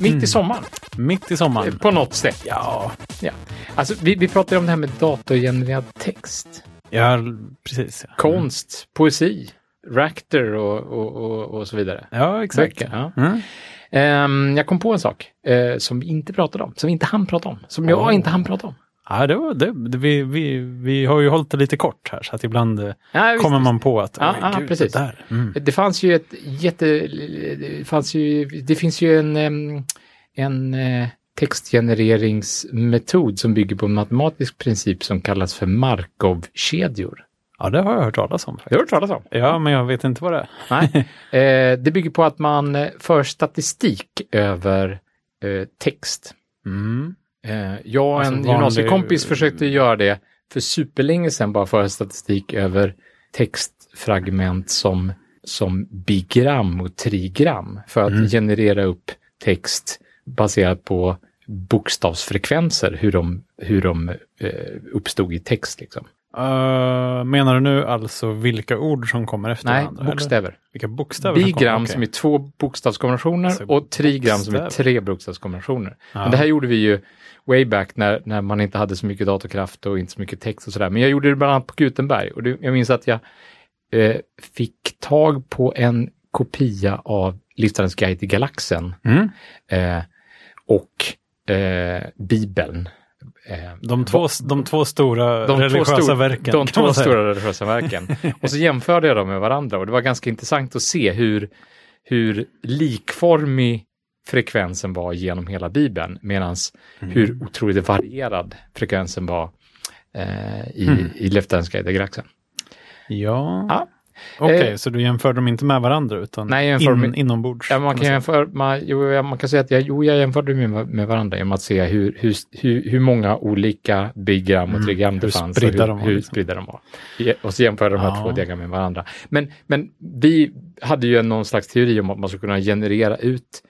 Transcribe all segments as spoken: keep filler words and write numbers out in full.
Mitt mm. i sommaren. Mitt i sommaren. På något sätt. Ja. ja. Alltså, vi, vi pratade om det här med datorgenererad text. Ja, precis. Ja. Konst, mm. poesi, Racter och, och, och, och så vidare. Ja, exakt. Ja. Mm. Um, jag kom på en sak uh, som vi inte pratade om. Som vi inte hann prata om. Som jag oh. inte hann prata om. Ja, det var det, det vi, vi, vi har ju hållit det lite kort här, så att ibland ja, kommer man på att ja, ja, gud, precis. Det där. Mm. Det fanns ju ett jätte... Det, fanns ju, det finns ju en, en textgenereringsmetod som bygger på en matematisk princip som kallas för Markovkedjor. Ja, det har jag hört talas om. Faktiskt. Det har jag hört talas om. Ja, men jag vet inte vad det är. Nej. Det bygger på att man för statistik över text. Mm. Jag och en alltså, gymnasiekompis vanlig... försökte göra det för superlänge sedan, bara för statistik över textfragment som, som bigram och trigram, för att mm. generera upp text baserat på bokstavsfrekvenser, hur de, hur de eh, uppstod i text liksom. Uh, menar du nu alltså vilka ord som kommer efter Nej, varandra? Nej, bokstäver. Eller? Vilka bokstäver? Bigram som, som är två bokstavskombinationer alltså, och trigram som är tre bokstavskombinationer. Ja. Men det här gjorde vi ju way back när, när man inte hade så mycket datorkraft och inte så mycket text och sådär. Men jag gjorde det bland annat på Gutenberg, och det, jag minns att jag eh, fick tag på en kopia av Livstaden's Guide i galaxen mm. eh, och eh, Bibeln. De två, de två stora de religiösa två stor, verken. De två stora religiösa verken. Och så jämförde jag dem med varandra, och det var ganska intressant att se hur, hur likformig frekvensen var genom hela Bibeln, medan mm. hur otroligt varierad frekvensen var eh, i, mm. i Livstaden's Guide i galaxen. Ja, ja. Okej, okay, eh, så du jämför dem inte med varandra utan nej, in, med, inombords? Ja, man kan, kan jämföra, man, jo, man kan säga att jag, jo, jag jämför dem med, med varandra genom att se hur, hur, hur, hur många olika bigram och trigram mm, det fanns och hur, de var, hur liksom. spridda de var. Och så jämför de här ja. två diagrammen med varandra. Men, men vi hade ju någon slags teori om att man skulle kunna generera ut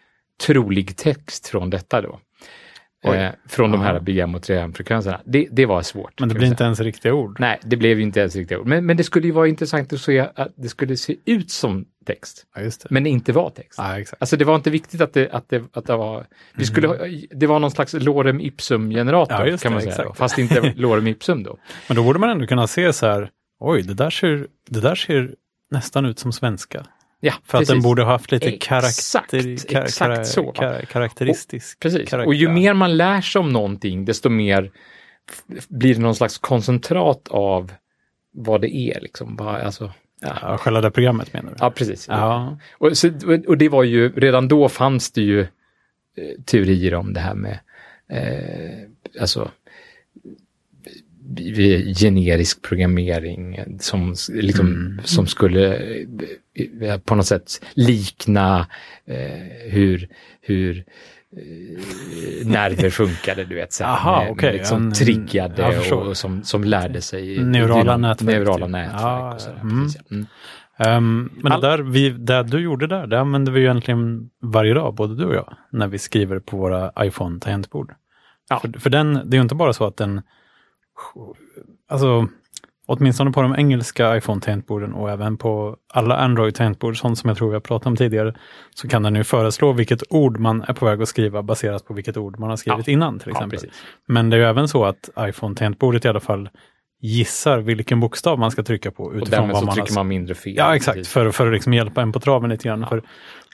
trolig text från detta då. Eh, från de här bigram och trigram-frekvenserna. Det, det var svårt. Men det blev inte ens riktiga ord. Nej, det blev ju inte ens riktiga ord. Men, men det skulle ju vara intressant att se att det skulle se ut som text. Ja, just det. Men inte var text. Ja, exakt. Alltså det var inte viktigt att det, att det, att det var... Vi skulle, mm. Det var någon slags lorem ipsum-generator ja, just det, kan man säga. Exakt. Då, fast inte lorem ipsum då. Men då borde man ändå kunna se så här, oj, det där ser, det där ser nästan ut som svenska. Ja, för precis. Att den borde ha haft lite karaktäristiskt. Exakt, kar- exakt så. Kar- karaktäristisk och, precis. Karaktär. Och ju mer man lär sig om någonting, desto mer blir det någon slags koncentrat av vad det är. Liksom. Bara, alltså, ja. Ja, själva det programmet menar du? Ja, precis. Ja. Och, så, och det var ju, redan då fanns det ju teorier om det här med eh, alltså generisk programmering som, liksom, mm. som skulle på något sätt likna eh, hur, hur eh, nerver funkade, du vet, så här, okay, liksom en, triggade och, och som, som lärde sig neurala nätverk, neurala nätverk ja, och sådär, mm. precis, ja. Mm. Um, men All... det, där vi, det du gjorde där, det använder vi ju egentligen varje dag, både du och jag, när vi skriver på våra iPhone-tangentbord. Ja. För, för den, det är ju inte bara så att den alltså, åtminstone på de engelska iPhone-tangentborden och även på alla Android-tangentbord, sånt som jag tror jag pratade om tidigare, så kan den nu föreslå vilket ord man är på väg att skriva baserat på vilket ord man har skrivit ja. innan till exempel. Ja, men det är ju även så att iPhone-tangentbordet i alla fall gissar vilken bokstav man ska trycka på utifrån och därmed vad man så trycker alltså... man mindre fel. Ja, exakt. För, för att liksom hjälpa en på traven lite grann. Ja. För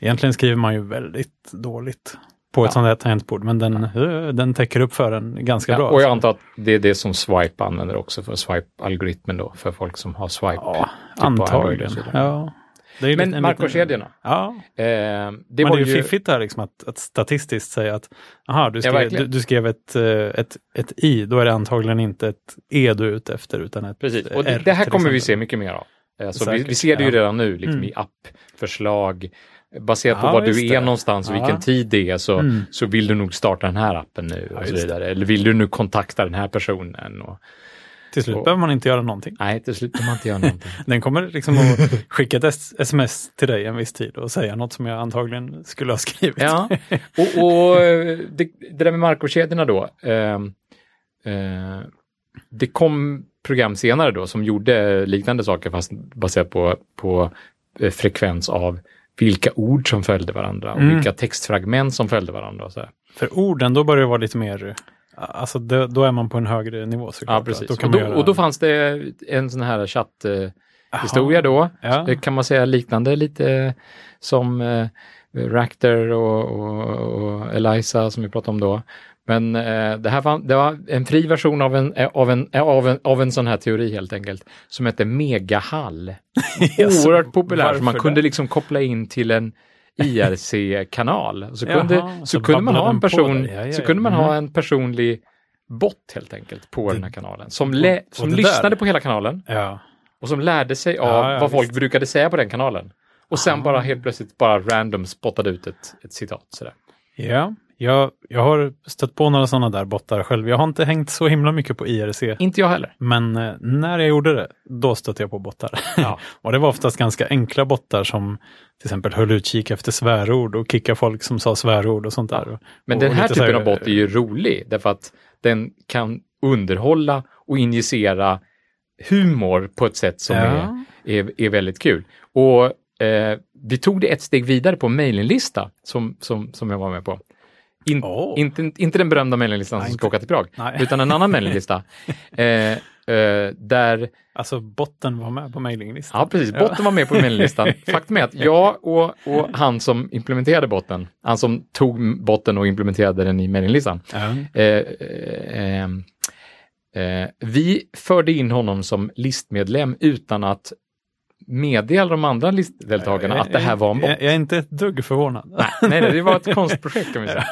egentligen skriver man ju väldigt dåligt på ett ja. sånt här tangentbord, men den, den täcker upp för en ganska ja, bra. Och jag antar att det är det som Swipe använder också, för Swipe-algoritmen då, för folk som har Swipe. Ja, typ antagligen. Ja. Det är men Markovkedjorna. Ja. Eh, det men det är ju fiffigt där liksom att, att statistiskt säga att aha, du skrev, ja, du, du skrev ett, ett, ett i, då är det antagligen inte ett e du är ute efter, utan ett precis. Och det, r, det här kommer vi se mycket mer av. Alltså, vi, vi ser det ju redan nu liksom, mm. i appförslag. Baserat på ja, var du är det. någonstans och ja. vilken tid det är så, mm. så vill du nog starta den här appen nu ja, och så vidare. Eller vill du nu kontakta den här personen? Och, till slut och, behöver man inte göra någonting. Nej, till slut behöver man inte göra någonting. Den kommer liksom att skicka ett sms till dig en viss tid och säga något som jag antagligen skulle ha skrivit. Ja, och, och det, det där med Markovkedjorna då. Eh, eh, det kom program senare då som gjorde liknande saker fast baserat på, på eh, frekvens av vilka ord som följde varandra och mm. vilka textfragment som följde varandra. Och så här. För orden, då börjar det vara lite mer... Alltså då, då är man på en högre nivå. Ja, precis. Då kan och, då, göra... och då fanns det en sån här chatthistoria då. Ja. Det kan man säga liknande lite som eh, Racter och, och, och Eliza som vi pratade om då. Men eh, det här fann, det var en fri version av en, av, en, av, en, av en sån här teori helt enkelt. Som hette Megahall. Oerhört populär. Man kunde det? liksom koppla in till en I R C-kanal. Så kunde, Jaha, så så kunde man ha en person, ja, ja, ja. så kunde man mm. ha en personlig bot helt enkelt på det, den här kanalen. Som, lä, och, och som lyssnade där. på hela kanalen. Ja. Och som lärde sig av ja, ja, vad folk visst. brukade säga på den kanalen. Och sen ah. bara helt plötsligt bara random spottade ut ett, ett citat. Sådär. Ja, jag, jag har stött på några sådana där bottar själv. Jag har inte hängt så himla mycket på I R C. Inte jag heller. Men eh, när jag gjorde det, då stötte jag på bottar. Ja. Och det var oftast ganska enkla bottar som till exempel höll utkik efter svärord och kickade folk som sa svärord och sånt där. Och, Men den här typen här, av bott är ju rolig därför att den kan underhålla och injicera humor på ett sätt som ja. är, är, är väldigt kul. Och Eh, vi tog det ett steg vidare på mailinglista som, som, som jag var med på. In, oh. inte, inte den berömda mailinlistan som ska åka till Prag, Nej. utan en annan mailinglista. Eh, eh, där... Alltså botten var med på mailinglistan. Ja, precis. Botten ja. var med på mailinglistan. Faktum är att jag och, och han som implementerade botten, han som tog botten och implementerade den i mailinglistan, mm. eh, eh, eh, vi förde in honom som listmedlem utan att meddela de andra listdeltagarna att det här var en bot. Jag, jag är inte ett dugg förvånad. Nej, nej, nej, det var ett konstprojekt kan vi säga.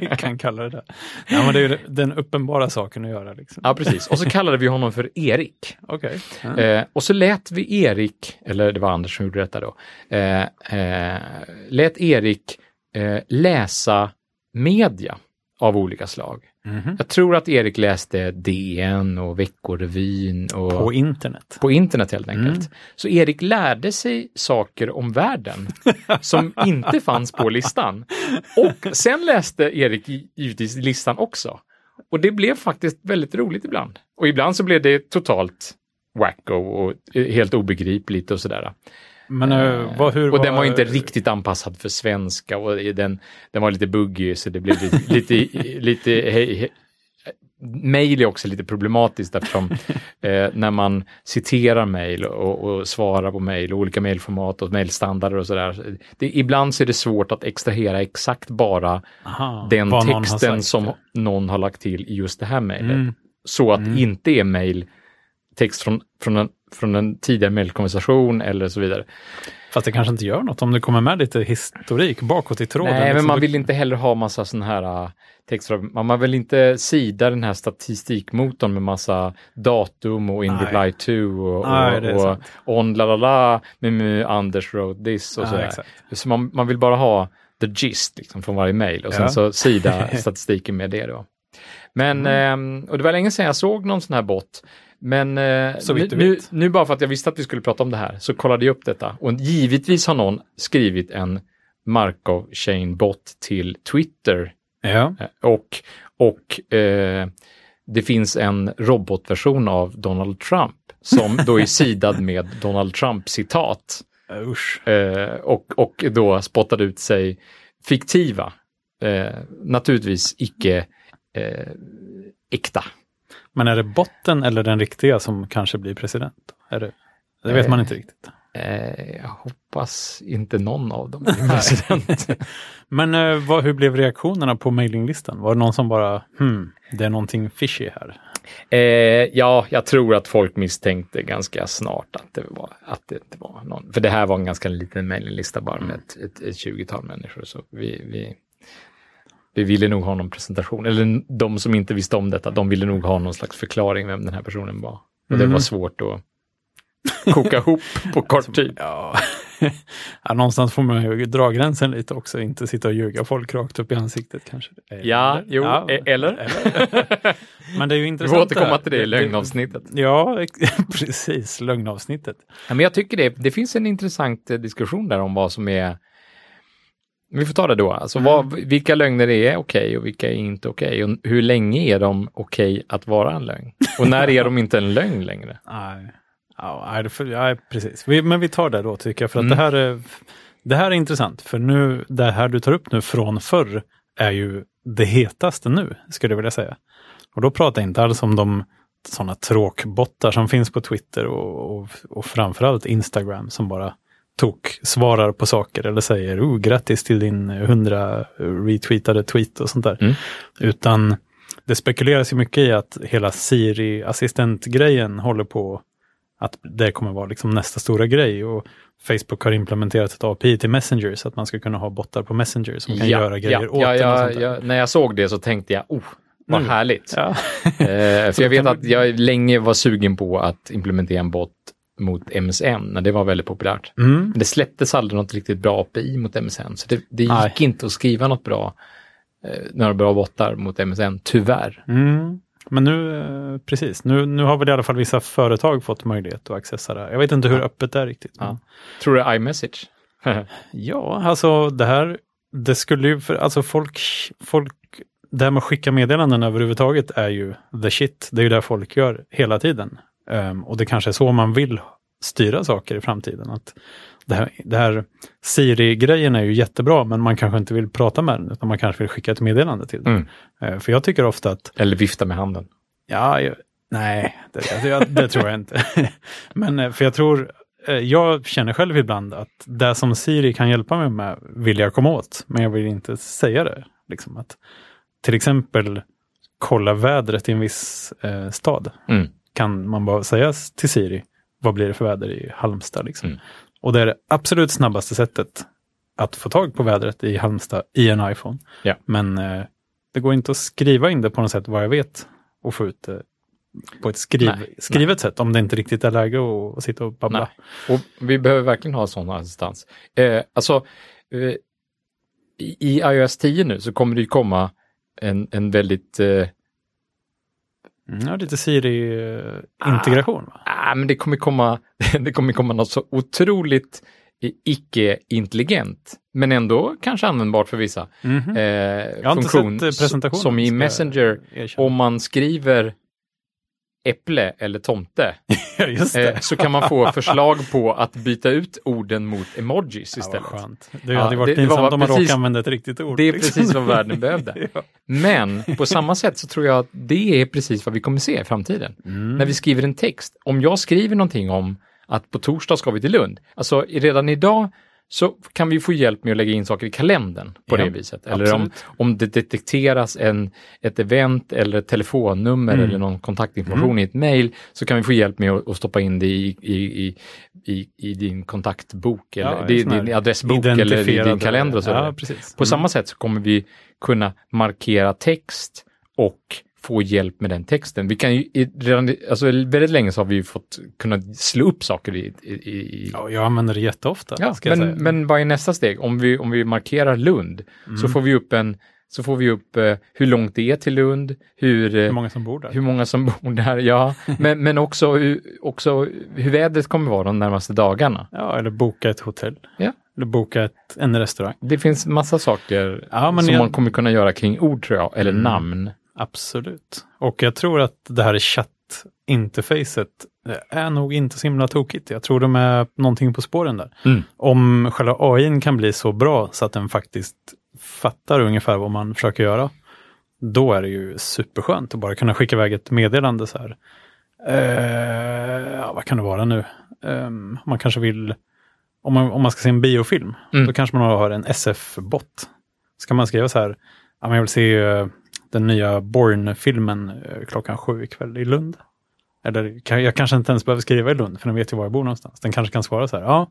Vi kan kalla det där. Ja, men det är ju den uppenbara saken att göra. Liksom. Ja, precis. Och så kallade vi honom för Erik. Okej. Okay. Mm. Eh, och så lät vi Erik, eller det var Anders som gjorde detta då, eh, eh, lät Erik eh, läsa media av olika slag. Mm-hmm. Jag tror att Erik läste D N och Veckorevyn. Och på internet. På internet helt enkelt. Mm. Så Erik lärde sig saker om världen som inte fanns på listan. Och sen läste Erik givetvis listan också. Och det blev faktiskt väldigt roligt ibland. Och ibland så blev det totalt wacko och helt obegripligt och sådär. Men, uh, vad, hur, och den var, var inte riktigt anpassad för svenska och den, den var lite buggig så det blev lite, lite, lite hej, hej. Mail är också lite problematiskt eftersom eh, när man citerar mail och, och svarar på mail och olika mailformat och mailstandarder och sådär. Det, ibland så är det svårt att extrahera exakt bara Aha, den texten någon som någon har lagt till i just det här mailet. Mm. Så att mm. det inte är mail text från, från, en, från en tidigare mejlkonversation eller så vidare. Fast det kanske inte gör något om det kommer med lite historik bakåt i tråden. Nej, men man du... vill inte heller ha massa sån här texter. Man vill inte sida den här statistikmotorn med massa datum och in Nej. reply to och, Nej, och, och on la la la med Anders wrote this och ja, sådär. Så man, man vill bara ha the gist liksom, från varje mejl och sen ja. så sida statistiken med det då. Men, mm. eh, och det var länge sedan jag såg någon sån här bot. Men eh, så nu, nu, nu bara för att jag visste att vi skulle prata om det här så kollade jag upp detta. Och givetvis har någon skrivit en Markov-chain-bot till Twitter. Ja. Och, och eh, det finns en robotversion av Donald Trump som då är sidad med Donald Trump-citat. Usch. Eh, och, och då spottade ut sig fiktiva, eh, naturligtvis icke eh, äkta. Men är det botten eller den riktiga som kanske blir president? Är det, det vet eh, man inte riktigt. Eh, jag hoppas inte någon av dem blir president. Men eh, vad, hur blev reaktionerna på mailinglistan? Var det någon som bara, hmm, det är någonting fishy här? Eh, ja, jag tror att folk misstänkte ganska snart att det var, att det inte var någon. För det här var en ganska liten mailinglista bara med ett, ett, ett tjugotal människor. Så vi... vi Vi ville nog ha någon presentation. Eller de som inte visste om detta, de ville nog ha någon slags förklaring vem den här personen var. Och mm. det var svårt att koka ihop på kort tid. Ja. Ja, någonstans får man ju dra gränsen lite också. Inte sitta och ljuga folk rakt upp i ansiktet kanske. Eller, ja, jo, ja, eller? eller. Men det är ju intressant. Vi återkommer till det i lögnavsnittet. Ja, precis, lögnavsnittet. Ja, men jag tycker det, det finns en intressant diskussion där om vad som är... Vi får ta det då. Alltså, vad, vilka lögner är okej och vilka är inte okej? Och hur länge är de okej att vara en lögn? Och när är de inte en lögn längre? Nej, ja, precis. Men vi tar det då tycker jag. För att mm. det här är, Det här är intressant, för nu, det här du tar upp nu från förr är ju det hetaste nu, skulle jag vilja säga. Och då pratar jag inte alls om de sådana tråkbottar som finns på Twitter och, och, och framförallt Instagram som bara tok, svarar på saker eller säger oh, grattis till din hundra retweetade tweet och sånt där. Mm. Utan det spekuleras ju mycket i att hela Siri-assistent-grejen håller på att det kommer vara liksom nästa stora grej, och Facebook har implementerat ett A P I till Messenger så att man ska kunna ha bottar på Messenger som kan ja, göra grejer ja, åt ja, ja, och sånt där. Ja, när jag såg det så tänkte jag, oh, vad mm. härligt. Ja. eh, för jag vet att jag länge var sugen på att implementera en bot mot M S N, när det var väldigt populärt. Mm. Det släpptes aldrig något riktigt bra A P I mot M S N, så det, det gick Aj. inte att skriva något bra, eh, några bra bottar mot M S N, tyvärr. Mm. Men nu, precis, nu, nu har väl i alla fall vissa företag fått möjlighet att accessa det här. Jag vet inte hur ja. öppet det är riktigt. Men... Ja. Tror du iMessage? ja, alltså det här, det skulle ju, för, alltså folk, folk, det här med att skicka meddelanden överhuvudtaget är ju the shit. Det är ju det folk gör hela tiden. Um, och det kanske är så man vill styra saker i framtiden. Att det här, det här Siri-grejen är ju jättebra, men man kanske inte vill prata med den, utan man kanske vill skicka ett meddelande till den. Mm. Uh, för jag tycker ofta att... Eller vifta med handen. Ja, jag, nej, det, jag, det tror jag inte. Men för jag tror, jag känner själv ibland att det som Siri kan hjälpa mig med vill jag komma åt, men jag vill inte säga det. Liksom att, till exempel kolla vädret i en viss eh, stad. Mm. Kan man bara säga till Siri, vad blir det för väder i Halmstad? Liksom. Mm. Och det är det absolut snabbaste sättet att få tag på vädret i Halmstad i en iPhone. Ja. Men eh, det går inte att skriva in det på något sätt vad jag vet och få ut det på ett skriv, nej, skrivet nej. sätt, om det inte riktigt är läge att sitta och babbla. Nej. Och vi behöver verkligen ha sån assistans. Eh, alltså, eh, i i O S tio nu så kommer det ju komma en, en väldigt... Eh, Ja, lite Siri-integration. Ah, ah, men det kommer komma, det kommer komma något så otroligt icke-intelligent, men ändå kanske användbart för vissa mm-hmm. eh, funktion. Som i Messenger, om man skriver äpple eller tomte ja, just det. Eh, så kan man få förslag på att byta ut orden mot emojis istället. Ja, vad skönt. Det hade ja, varit det, pinsamt det var om man råkade använda ett riktigt ord. Det är liksom precis vad världen behövde. ja. Men på samma sätt så tror jag att det är precis vad vi kommer se i framtiden. Mm. När vi skriver en text. Om jag skriver någonting om att på torsdag ska vi till Lund. Alltså redan idag så kan vi få hjälp med att lägga in saker i kalendern på ja, det viset. Eller om, om det detekteras en, ett event eller ett telefonnummer mm. eller någon kontaktinformation mm. i ett mejl, så kan vi få hjälp med att, att stoppa in det i, i, i, i, i din kontaktbok eller ja, din, din adressbok eller i din kalender. Och så ja, på mm. samma sätt så kommer vi kunna markera text och få hjälp med den texten. Vi kan ju redan, alltså väldigt länge så har vi ju fått kunna slå upp saker i... i, i... Ja, jag använder det jätteofta. Ja, ska men, jag säga. Men vad är nästa steg? Om vi, om vi markerar Lund mm. så får vi upp en, så får vi upp eh, hur långt det är till Lund, hur, hur många som bor där. Hur många som bor där, ja. men, men också, hur, också hur vädret kommer vara de närmaste dagarna. Ja, eller boka ett hotell. Ja. Eller boka ett, en restaurang. Det finns massa saker ja, men som jag... man kommer kunna göra kring ord, tror jag, eller mm. namn. Absolut. Och jag tror att det här chattinterfacet är nog inte så himla tokigt. Jag tror de är någonting på spåren där. Mm. Om själva A I kan bli så bra så att den faktiskt fattar ungefär vad man försöker göra, då är det ju superskönt att bara kunna skicka iväg ett meddelande så här. Eh, ja, vad kan det vara nu? Eh, man kanske vill, om man, om man ska se en biofilm, mm. då kanske man har en S F-bot. Ska man skriva så här, ja, men jag vill se... den nya Bourne-filmen klockan sju ikväll i Lund. Eller jag kanske inte ens behöver skriva i Lund, för den vet ju var jag bor någonstans. Den kanske kan svara så här, ja,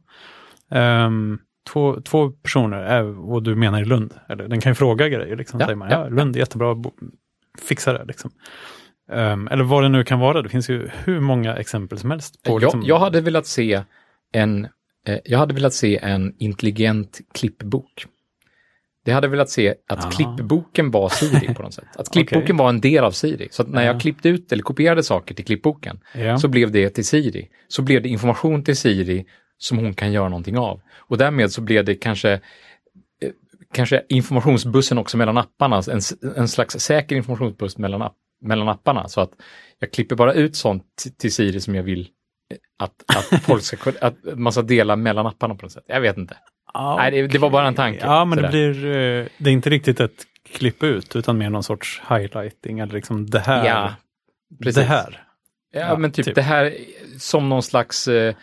um, två, två personer är vad du menar i Lund. Eller den kan ju fråga grejer, liksom, ja, säger man. Ja, ja, Lund är jättebra, bo- fixa det, liksom. Um, eller vad det nu kan vara, det finns ju hur många exempel som helst. På, jag, liksom... jag hade velat se en, eh, jag hade velat se en intelligent klippbok. Det hade velat se att Aha. klippboken var Siri på något sätt. Att klippboken okay. var en del av Siri. Så att när ja. jag klippte ut eller kopierade saker till klippboken ja. så blev det till Siri. Så blev det information till Siri som hon kan göra någonting av. Och därmed så blev det kanske, kanske informationsbussen också mellan apparna. En, en slags säker informationsbuss mellan, app, mellan apparna. Så att jag klipper bara ut sånt t- till Siri som jag vill att, att folk ska, att man ska dela mellan apparna på något sätt. Jag vet inte. Ah, okay. Nej, det var bara en tanke. Ja, men det blir, det är inte riktigt ett klipp ut, utan mer någon sorts highlighting, eller liksom det här. Ja, precis. Det här. Ja, ja men typ, typ det här som någon slags eh,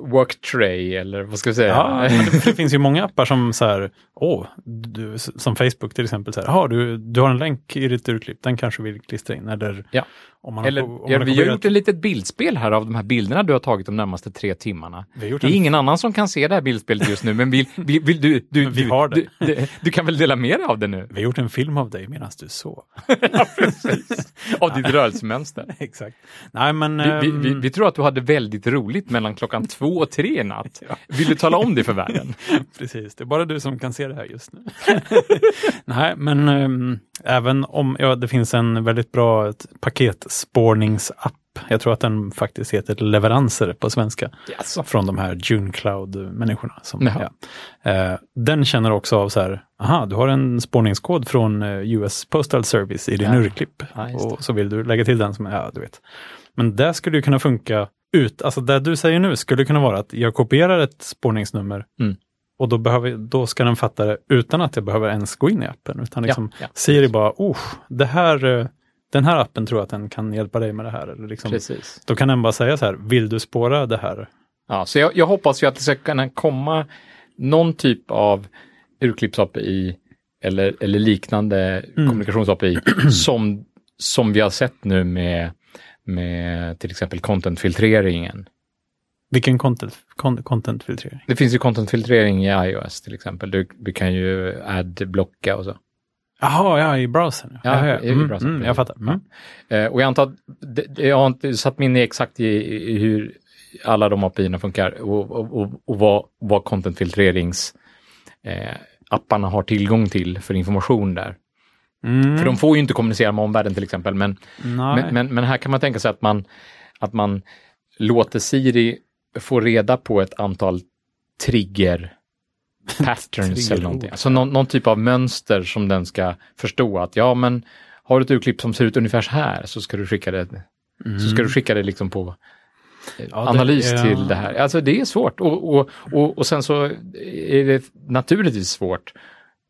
work tray, eller vad ska vi säga? Ja, men det, det finns ju många appar som så här, åh, du, som Facebook till exempel, så här, aha, du, du har en länk i ditt urklipp, den kanske vill klistra in. Eller, ja. Om man, eller, om man ja, vi har gjort ett... ett litet bildspel här av de här bilderna du har tagit de närmaste tre timmarna. Det är en... ingen annan som kan se det här bildspelet just nu, men vill, vill, vill du, du, vi har du, det. Du, du, du kan väl dela med dig av det nu? Vi har gjort en film av dig medan du sov. Ja, precis. Av ditt rörelsemönster. Exakt. Nej, men, vi, vi, vi, vi tror att du hade väldigt roligt mellan klockan två och tre i natt. Vill du tala om det för världen? Precis, det är bara du som kan se det här just nu. Nej, men äm, även om ja, det finns en väldigt bra paket spårningsapp. Jag tror att den faktiskt heter leveranser på svenska. Yes. Från de här JuneCloud-människorna. Som, ja. eh, den känner också av så här, aha, du har en spårningskod från U S Postal Service i din ja. urklipp. Ja, och så vill du lägga till den som, ja du vet. Men där skulle ju kunna funka ut, alltså det du säger nu skulle kunna vara att jag kopierar ett spårningsnummer mm. och då, behöver, då ska den fatta det utan att jag behöver ens gå in i appen. Utan liksom ja, ja. Siri bara, oh, det här... Den här appen tror jag att den kan hjälpa dig med det här. Eller liksom, precis. Då kan den bara säga så här, vill du spåra det här? Ja, så jag, jag hoppas ju att det ska kunna komma någon typ av urklipps-A P I eller, eller liknande mm. kommunikations-A P I som, som vi har sett nu med, med till exempel contentfiltreringen. Vilken content, con, contentfiltrering? Det finns ju contentfiltrering i iOS till exempel. Du, du kan ju ad-blocka och så. Jaha, ja, i browsern. Ja, ja, ja. Mm, i browsern, mm, jag fattar. Mm. Uh, och jag antar att jag har inte satt mig in exakt i, i hur alla de A P I-erna funkar och, och, och, och vad, vad contentfiltreringsapparna eh, har tillgång till för information där. Mm. För de får ju inte kommunicera med omvärlden till exempel, men, men, men, men här kan man tänka sig att man, att man låter Siri få reda på ett antal trigger patterns eller någonting. Alltså någon, någon typ av mönster som den ska förstå att ja men har du ett urklipp som ser ut ungefär så här så ska du skicka det mm. så ska du skicka det liksom på ja, analys det, ja. Till det här. Alltså det är svårt och, och, och, och sen så är det naturligtvis svårt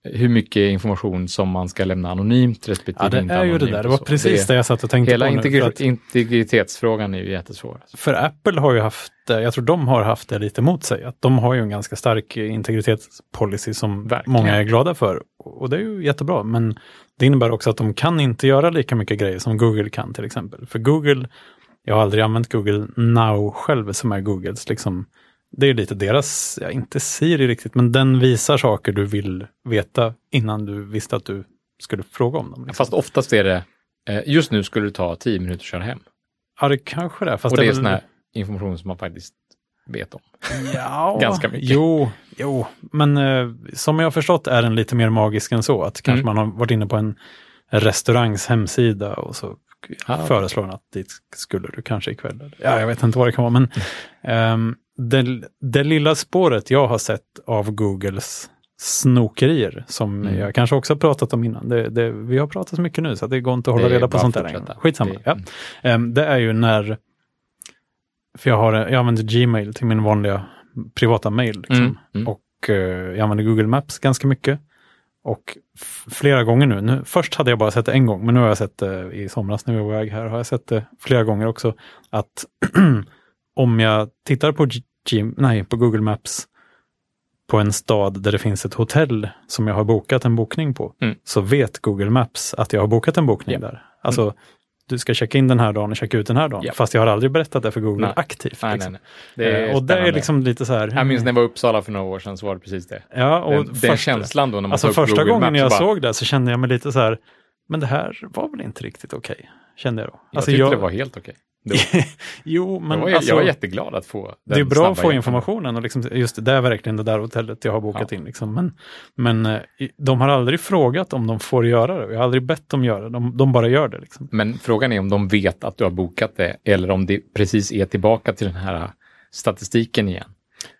hur mycket information som man ska lämna anonymt respektive inte anonymt. Ja, det är ju det där. Det var precis det, det jag satt och tänkte hela på nu. Hela integri- integritetsfrågan är ju jättesvår. För Apple har ju haft, jag tror de har haft det lite mot sig. Att de har ju en ganska stark integritetspolicy som verkligen. Många är glada för. Och det är ju jättebra. Men det innebär också att de kan inte göra lika mycket grejer som Google kan till exempel. För Google, jag har aldrig använt Google Now själv som är Googles liksom. Det är lite deras, ja, inte Siri riktigt, men den visar saker du vill veta innan du visste att du skulle fråga om dem. Liksom. Fast oftast är det, just nu skulle du ta tio minuter att köra hem. Ja, det kanske det. Fast och det är väl... sån här information som man faktiskt vet om. Ja, ganska mycket. Jo, jo, men som jag har förstått är den lite mer magisk än så. Att kanske mm. man har varit inne på en restaurangs hemsida och så ah. föreslår den att dit skulle du kanske ikväll. Ja, jag vet inte vad det kan vara, men... um, Det, det lilla spåret jag har sett av Googles snokerier som mm. jag kanske också har pratat om innan. Det, det, vi har pratat så mycket nu så att det går inte att hålla reda på sånt där. Skitsamma. Det, ja. Mm. det är ju när för jag, har, jag använder Gmail till min vanliga privata mail. Liksom. Mm. Mm. Och uh, jag använder Google Maps ganska mycket. Och f- flera gånger nu, nu. Först hade jag bara sett det en gång men nu har jag sett det i somras när vi var iväg här. Har jag sett det flera gånger också att om jag tittar på, G- G- nej, på Google Maps på en stad där det finns ett hotell som jag har bokat en bokning på mm. så vet Google Maps att jag har bokat en bokning yeah. där. Alltså, mm. du ska checka in den här dagen och checka ut den här dagen. Yeah. Fast jag har aldrig berättat det för Google nej. aktivt. Nej, liksom. nej, nej. Det är och det är liksom lite så här... Jag minns när jag var i Uppsala för några år sedan så var det precis det. Ja, och den, första, den känslan då när man alltså tog första Google gången Maps jag bara... såg det så kände jag mig lite så här... Men det här var väl inte riktigt okej, okay, kände jag då. Jag alltså, tyckte jag... det var helt okej. Okay. Jo, men jag, alltså, jag är jätteglad att få den. Det är bra att få informationen och liksom, just det är verkligen det där hotellet jag har bokat ja. in liksom. men, men de har aldrig frågat om de får göra det. Jag har aldrig bett dem göra det, de, de bara gör det liksom. Men frågan är om de vet att du har bokat det eller om det precis är tillbaka till den här statistiken igen.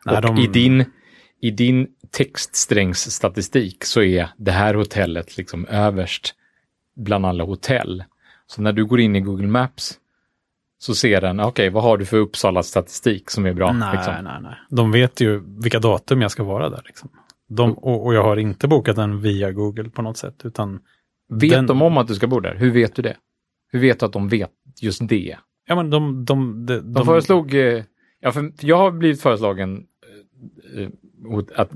Nej, och de... i din i din textsträngsstatistik så är det här hotellet liksom överst bland alla hotell. Så när du går in i Google Maps så ser den, okej, okay, vad har du för Uppsala statistik som är bra? Nej, liksom. nej, nej. De vet ju vilka datum jag ska vara där. Liksom. De, och, och jag har inte bokat den via Google på något sätt. Utan vet den... de om att du ska bo där? Hur vet du det? Hur vet du att de vet just det? Ja, men de... De, de, de... de föreslog... Ja, för jag har blivit föreslagen att, att,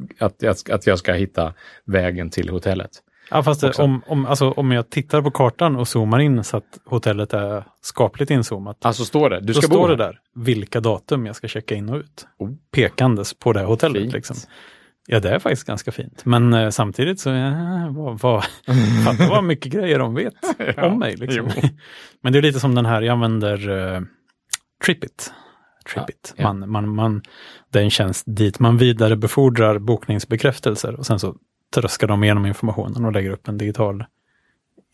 att, att jag ska hitta vägen till hotellet. Ja, fast det, om, om, alltså, om jag tittar på kartan och zoomar in så att hotellet är skapligt inzoomat. Alltså står det. Du ska då bo står här. Det där vilka datum jag ska checka in och ut. Oh. Pekandes på det här hotellet. Fint. Liksom. Ja, det är faktiskt ganska fint. Men eh, samtidigt så, ja, vad, vad, fattar vad mycket grejer de vet ja, om mig. Liksom. Men det är lite som den här, jag använder eh, Tripit. Tripit. Ja, ja. Man, man, man, det är en tjänst dit man vidarebefordrar bokningsbekräftelser och sen så tröskar de igenom informationen och lägger upp en digital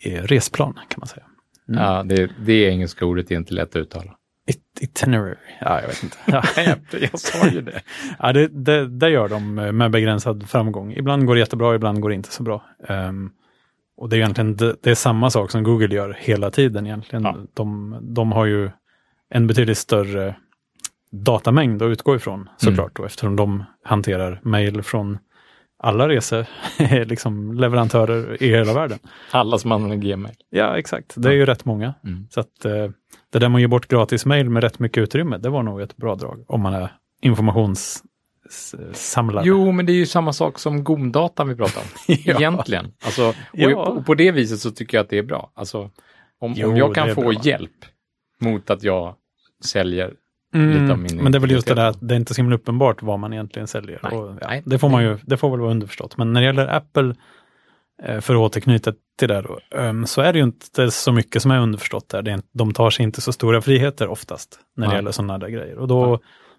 eh, resplan kan man säga. Mm. Ja, det, det är engelska ordet, det är inte lätt att uttala. It, itinerary, ja jag vet inte. Ja. jag sa ju det. Ja, det, det, det gör de med begränsad framgång. Ibland går det jättebra, ibland går det inte så bra. Um, och det är egentligen det, det är samma sak som Google gör hela tiden egentligen. Ja. De, de har ju en betydligt större datamängd att utgå ifrån såklart mm. då, eftersom de hanterar mejl från alla resor är liksom leverantörer i hela världen. Alla som använder Gmail. Ja, exakt. Det är ju ja. rätt många. Mm. Så att det där man ger bort gratis mail med rätt mycket utrymme, det var nog ett bra drag om man är informationssamlare. Jo, men det är ju samma sak som G O M-datan vi pratar om. ja. Egentligen. Alltså, och, ja. och på det viset så tycker jag att det är bra. Alltså, om, jo, om jag kan få bra. hjälp mot att jag säljer Mm, men det är väl just det där att det är inte så himla uppenbart vad man egentligen säljer. Nej, och, ja, nej, det får man ju, det får väl vara underförstått. Men när det gäller Apple, för att återknyta till det då, så är det ju inte så mycket som är underförstått där. Det är, de tar sig inte så stora friheter oftast när det nej. gäller sådana där grejer. Och då nej.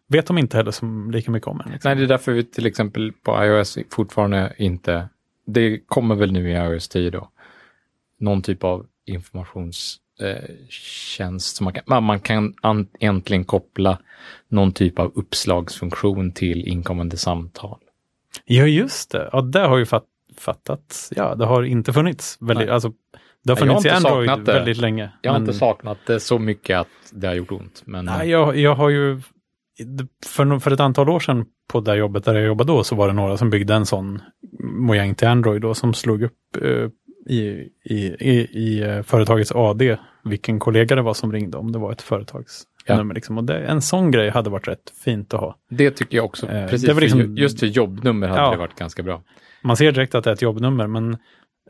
vet de inte heller som lika mycket om en. Liksom. Nej, det är därför vi till exempel på iOS fortfarande inte, det kommer väl nu i iOS tio då, någon typ av informations... tjänst som man kan, man kan an, äntligen koppla någon typ av uppslagsfunktion till inkommande samtal. Ja, just det. Ja, det har ju fatt, fattats. Ja, det har inte funnits. Väldigt, alltså, det har funnits i Android väldigt länge. Jag har men... inte saknat det så mycket att det har gjort ont. Men... Nej, jag, jag har ju för, för ett antal år sedan på det jobbet där jag jobbade då så var det några som byggde en sån mojäng till Android då som slog upp eh, I, i, i, i företagets A D vilken kollega det var som ringde om det var ett företagsnummer. Ja. Liksom. Och det, en sån grej hade varit rätt fint att ha. Det tycker jag också. Eh, Precis, det var liksom, för, just för jobbnummer hade ja, det varit ganska bra. Man ser direkt att det är ett jobbnummer, men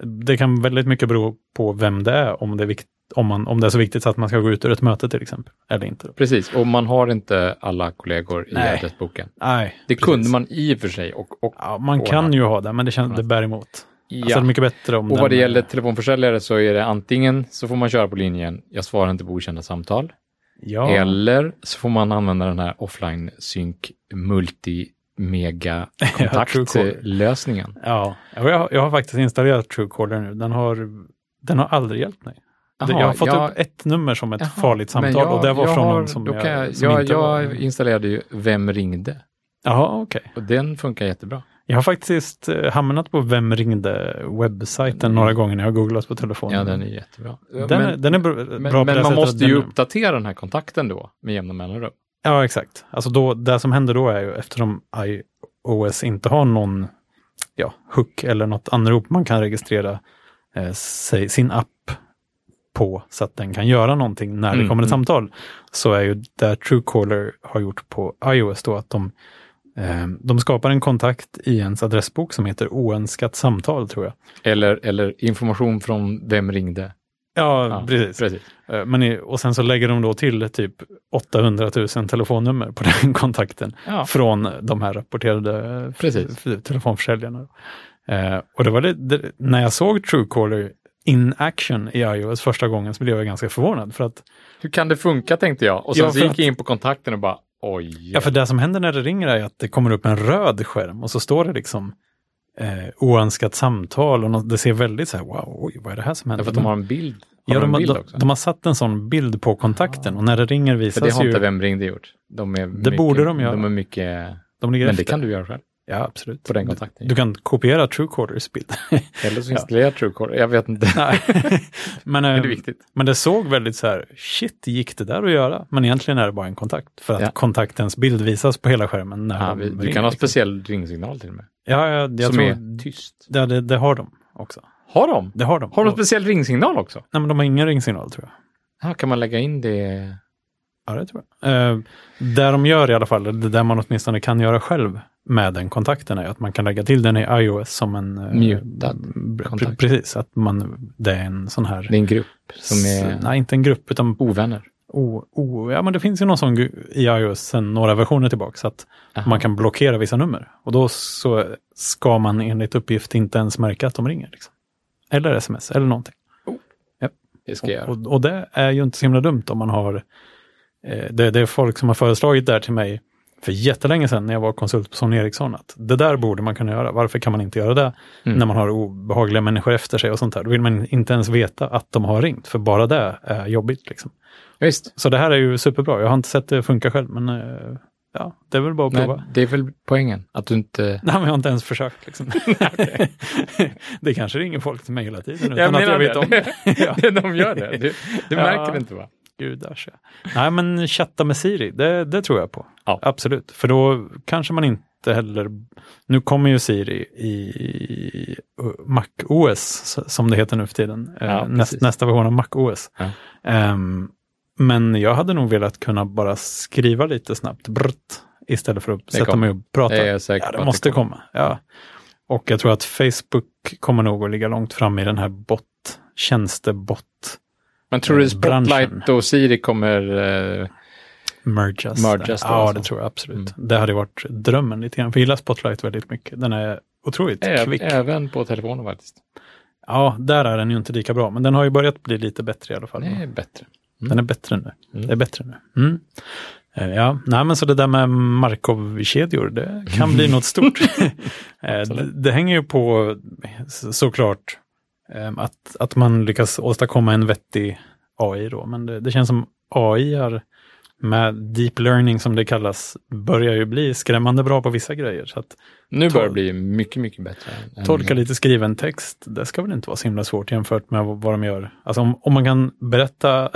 det kan väldigt mycket bero på vem det är, om det är, vikt, om man, om det är så viktigt så att man ska gå ut ur ett möte till exempel, eller inte. Då. Precis, och man har inte alla kollegor i adressboken. Nej, det precis. Kunde man i och för sig. Och, och ja, man ordna. Kan ju ha det, men det, känns, det bär emot. Ja. Alltså mycket bättre om och vad det gäller telefonförsäljare så är det antingen så får man köra på linjen, jag svarar inte på okända samtal. Ja. Eller så får man använda den här offline-sync multi-mega-kontaktlösningen. Ja, ja. Jag, har, jag har faktiskt installerat Truecaller nu. Den har, den har aldrig hjälpt mig. Aha, jag har fått jag, upp ett nummer som ett aha, farligt samtal jag, och det var från har, någon som jag, jag som jag, inte jag var. Installerade ju Vem ringde? Ja, okej. Okay. Och den funkar jättebra. Jag har faktiskt hamnat på Vem ringde webbsajten mm. några gånger när jag har googlat på telefonen. Ja, den är jättebra. Den, men, är, den är bra men, på men man måste ju uppdatera den här kontakten då med jämna mellanrum. Ja, exakt. Alltså då, det som händer då är ju eftersom iOS inte har någon ja, hook eller något anrop man kan registrera eh, sig, sin app på så att den kan göra någonting när mm. det kommer ett samtal. Så är ju det Truecaller har gjort på iOS då att de De skapar en kontakt i ens adressbok som heter oönskat samtal, tror jag. Eller, eller information från Vem ringde. Ja, ja precis. precis. Men i, och sen så lägger de då till typ åttahundratusen telefonnummer på den kontakten ja. Från de här rapporterade precis. F- telefonförsäljarna. Eh, och det var det, det, när jag såg Truecaller in action i iOS första gången så blev jag ganska förvånad. För att, hur kan det funka, tänkte jag. Och sen ja, så gick jag in på kontakten och bara... Oj. Ja, för det som händer när det ringer är att det kommer upp en röd skärm och så står det liksom eh, oönskat samtal och no- det ser väldigt så här, wow, oj, vad är det här som händer? Ja, för att de har en bild. Har ja, de, en bild de, de har satt en sån bild på kontakten ah. och när det ringer visas ju... För det har ju, inte Vem ringde gjort. De är det mycket, borde de göra. De är mycket... De ligger men efter. Det kan du göra själv. Ja, absolut. På den kontakten. Du, du kan kopiera Truecallers bild. Eller så installera ja. Truecaller, jag vet inte. Nej. men, är det viktigt? Men det såg väldigt så här, shit, gick det där att göra? Men egentligen är det bara en kontakt. För att ja. Kontaktens bild visas på hela skärmen. När ja, vi, du ringer, kan ha speciell ringsignal till och med. Ja, ja jag som tror, är tyst. Ja, det, det har de också. Har de? Det har de. Har de en speciell ringsignal också? Nej, men de har ingen ringsignal tror jag. Ja, kan man lägga in det? Ja, det tror jag. Eh, där de gör i alla fall, det där man åtminstone kan göra själv med den kontakten är att man kan lägga till den i iOS som en... Eh, mutad kontakt. Precis, att man, det är en sån här... Det är en grupp som är... Nej, inte en grupp utan... Ovänner. O, o, ja, men det finns ju någon sån i iOS sen några versioner tillbaka så att Aha. man kan blockera vissa nummer. Och då så ska man enligt uppgift inte ens märka att de ringer. Liksom. Eller sms, eller någonting. Oh. Ja. Det ska jag. Och, och, och det är ju inte så himla dumt om man har... Det, det är folk som har föreslagit där till mig för jättelänge sedan när jag var konsult på Sony Ericsson att det där borde man kunna göra. Varför kan man inte göra det mm. när man har obehagliga människor efter sig och sånt där? Då vill man inte ens veta att de har ringt för bara det är jobbigt liksom. Just. Så det här är ju superbra. Jag har inte sett det funka själv men ja, det är väl bara att prova. Nej, det är väl poängen att du inte... Nej, men jag har inte ens försökt liksom. Det kanske ringer folk till mig hela tiden utan jag att jag vet det. Om det. De gör det. Du, du märker ja. Inte va? Gudars, ja. Nej, men chatta med Siri, det, det tror jag på. Ja. Absolut, för då kanske man inte heller... Nu kommer ju Siri i Mac O S, som det heter nu för tiden. Ja, Näst, nästa version av Mac O S. Ja. Um, men jag hade nog velat kunna bara skriva lite snabbt brrt, istället för att sätta mig och prata. Det, är ja, det måste det komma. komma. Ja. Och jag tror att Facebook kommer nog att ligga långt fram i den här bot, tjänstebot. Men tror du Spotlight och Siri kommer eh, mergas? mergas då, ja, alltså. Det tror jag absolut. Mm. Det hade varit drömmen lite grann. För jag gillar Spotlight väldigt mycket. Den är otroligt Ä- kvick. Även på telefonen faktiskt. Ja, där är den ju inte lika bra. Men den har ju börjat bli lite bättre i alla fall. Nej, bättre. Mm. Den är bättre nu. Mm. Det är bättre nu. Mm. Ja, nej men så det där med Markovkedjor, det kan bli något stort. det, det hänger ju på såklart... Att, att man lyckas åstadkomma en vettig A I då. Men det, det känns som A I med deep learning som det kallas börjar ju bli skrämmande bra på vissa grejer. Så att nu börjar tol- det bli mycket, mycket bättre. Än tolka än... lite skriven text, det ska väl inte vara så himla svårt jämfört med vad de gör. Alltså om, om man kan berätta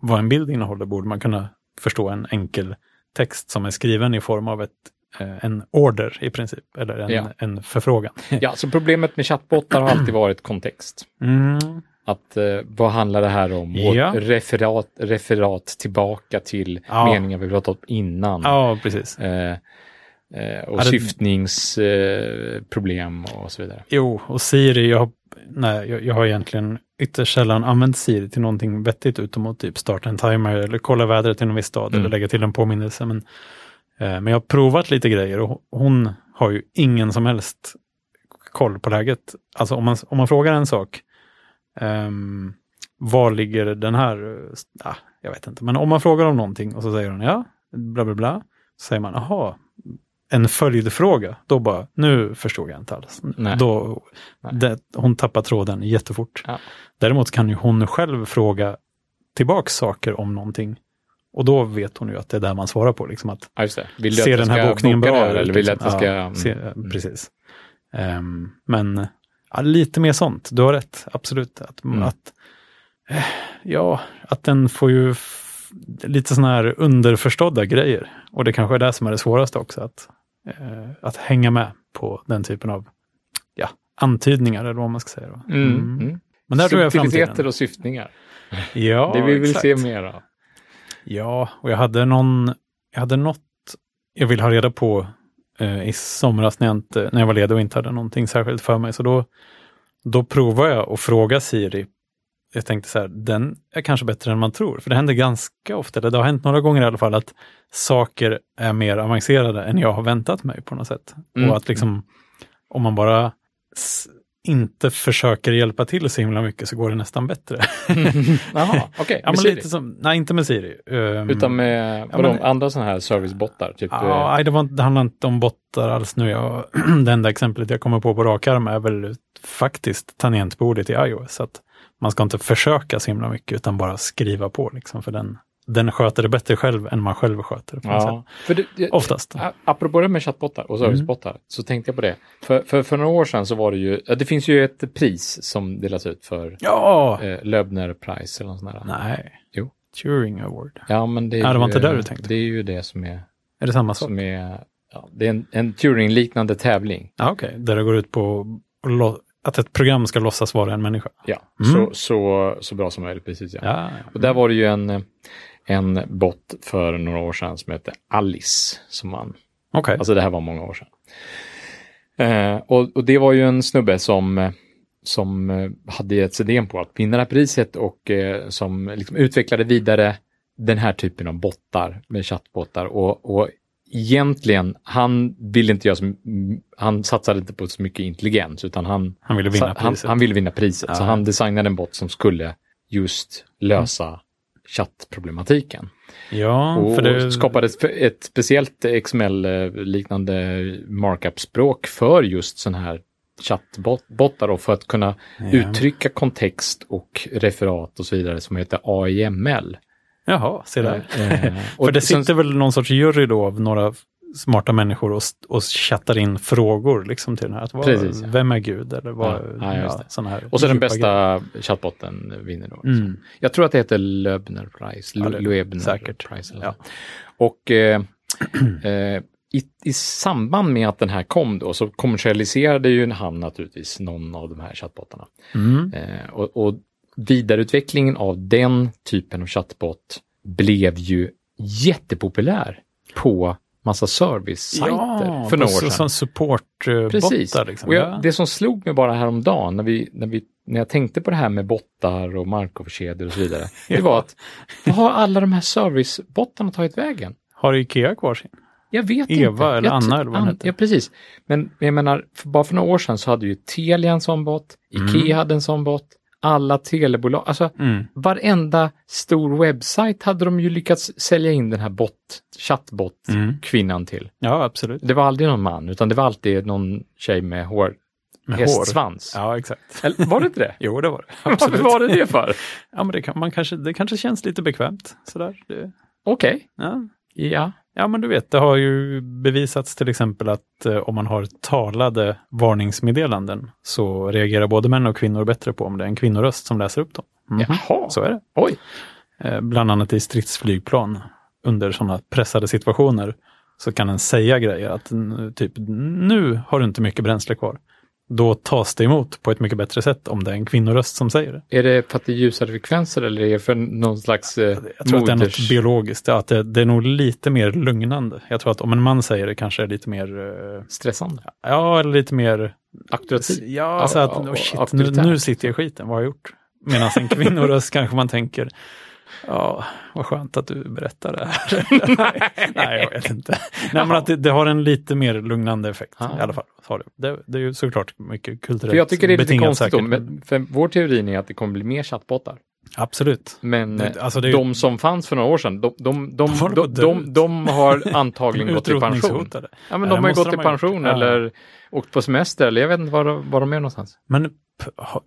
vad en bild innehåller borde man kunna förstå en enkel text som är skriven i form av ett en order i princip, eller en, ja. en förfrågan. Ja, så problemet med chattbottar har alltid varit kontext. Mm. Att eh, vad handlar det här om? Ja. Och referat, referat tillbaka till ja. meningen vi pratat om innan. Ja, precis. Eh, eh, och ja, det... syftningsproblem eh, och så vidare. Jo, och Siri, jag har, nej, jag, jag har egentligen ytterst sällan använt Siri till någonting vettigt utom att typ starta en timer eller kolla vädret i någon viss stad mm. eller lägga till en påminnelse, men Men jag har provat lite grejer och hon har ju ingen som helst koll på läget. Alltså om man, om man frågar en sak, um, var ligger den här, ah, jag vet inte. Men om man frågar om någonting och så säger hon ja, bla bla bla. Så säger man, aha, en följdfråga. Då bara, nu förstod jag inte alls. Nej. Då, Nej. Det, hon tappar tråden jättefort. Ja. Däremot kan ju hon själv fråga tillbaka saker om någonting. Och då vet hon ju att det är där man svarar på. Liksom att ja, vill se den här bokningen bra. Eller liksom. Vill att det ska... Ja, se, mm. Precis. Um, men ja, lite mer sånt. Du har rätt, absolut. Att, mm. att, ja, att den får ju f- lite såna här underförstådda grejer. Och det kanske är det som är det svåraste också. Att, uh, att hänga med på den typen av ja, antydningar. Eller vad man ska säga. Då. Mm. Mm. Men där tror jag framtiden. Subtiliteter och syftningar. Ja, det vi vill exakt. Se mer av. Ja, och jag hade någon, jag hade något jag vill ha reda på eh, i somras när jag, inte, när jag var ledig och inte hade någonting särskilt för mig. Så då, då provade jag att fråga Siri. Jag tänkte så här, den är kanske bättre än man tror. För det händer ganska ofta, eller det har hänt några gånger i alla fall, att saker är mer avancerade än jag har väntat mig på något sätt. Mm. Och att liksom, om man bara... S- inte försöker hjälpa till så himla mycket så går det nästan bättre. Jaha, okej. Okay. Ja, nej, inte med Siri. Um, Utan med ja, men, andra sådana här servicebottar? Typ, ja, nej, det, var, det handlar inte om bottar alls nu. Jag, det enda exemplet jag kommer på på rak arm är väl faktiskt tangentbordet i iOS. Så att man ska inte försöka så himla mycket utan bara skriva på liksom, för den, den sköter det bättre själv än man själv sköter det. Ja. För det, jag, oftast. Apropå det med chattbottar och servicebottar mm. så tänkte jag på det. För, för, för några år sedan så var det ju, det finns ju ett pris som delas ut för ja. eh, Löbner Prize eller något sånt där. Nej. Jo. Turing Award. Ja, men det är, ja, det ju, var inte där du tänkte. Det är ju det som är... Är det samma sak? Som är, ja, det är en, en Turing-liknande tävling. Ja, okej. Okay. Där det går ut på att ett program ska låtsas vara en människa. Ja, mm. så, så, så bra som möjligt. Precis, ja. Ja, ja. Och där var det ju en, en bot för några år sedan som hette Alice. Som man, okay. Alltså det här var många år sedan. Eh, och, och det var ju en snubbe som... som hade gett idén på att vinna det här priset och eh, som liksom utvecklade vidare den här typen av bottar med chattbottar och, och egentligen han ville inte göra som, han satsade inte på så mycket intelligens utan han, han ville vinna sa, priset, han, han ville vinna priset. Ja. Så han designade en bot som skulle just lösa mm. chattproblematiken. Ja, och, för det... och skapade ett, ett speciellt X M L-liknande markup-språk för just sån här chattbottar då för att kunna yeah. uttrycka kontext och referat och så vidare som heter A I M L. Jaha, se där. Eh, för det sitter sen, väl någon sorts jury då av några smarta människor och, och chattar in frågor liksom till den här. Att var, precis, ja. Vem är Gud? Eller var, ja, ja, just det. Sån här och så den bästa grej. Chattbotten vinner då. Mm. Jag tror att det heter Löbner Prize. Ja, Löbner Prize. Ja. Och eh, eh, I, I samband med att den här kom då så kommersialiserade ju han naturligtvis någon av de här chattbottarna. Mm. Eh, och, och vidareutvecklingen av den typen av chattbot blev ju jättepopulär på massa service-sajter ja, för några år sedan. Som support-bottar. Precis. Liksom. Och jag, det som slog mig bara häromdagen när, vi, när, vi, när jag tänkte på det här med bottar och Markovkedjor och så vidare. ja. Det var att vad har alla de här service-bottarna tagit vägen? Har Ikea kvar sin? Jag vet Eva inte. Eller jag, Anna eller vad An- Ja, precis. Men jag menar, för bara för några år sedan så hade ju Telia en sån bot, Ikea mm. hade en sån bot, alla telebolag, alltså mm. varenda stor webbsajt hade de ju lyckats sälja in den här bot, chattbot-kvinnan mm. till. Ja, absolut. Det var aldrig någon man, utan det var alltid någon tjej med hår. Med hästsvans. Hår. Ja, exakt. Eller, var det inte det? Jo, det var det. Absolut. Varför var det det för? Ja, men det, kan, man kanske, det kanske känns lite bekvämt. Sådär. Det... Okej. Okay. Ja. Ja. Ja, men du vet, det har ju bevisats till exempel att eh, om man har talade varningsmeddelanden så reagerar både män och kvinnor bättre på om det är en kvinnoröst som läser upp dem. Mm. Jaha. Så är det. Oj. Eh, bland annat i stridsflygplan under sådana pressade situationer så kan en säga grejer att typ nu har du inte mycket bränsle kvar. Då tas det emot på ett mycket bättre sätt om det är en kvinnoröst som säger det. Är det för att det är ljusare frekvenser eller är det för någon slags eh, jag tror moders... att det är något biologiskt. Ja, att det, det är nog lite mer lugnande. Jag tror att om en man säger det kanske är lite mer... Eh... stressande? Ja, eller lite mer... auktoritet? Ja, alltså att oh, shit, nu, nu sitter jag i skiten. Vad har jag gjort? Medan en kvinnoröst kanske man tänker... Ja, vad skönt att du berättar det här. nej, nej, jag vet inte. Nej, men att det, det har en lite mer lugnande effekt Aha. i alla fall. Det, det är ju såklart mycket kulturellt. För jag tycker det är lite konstigt då, men för vår teori är att det kommer bli mer chattbottar. Absolut. Men det, alltså det är ju... de som fanns för några år sedan, de, de, de, de, de, de, de har antagligen gått i pension. Ja, men nej, de har ju gått i pension gjort. Eller ja. Åkt på semester eller jag vet inte var, var de är någonstans. Men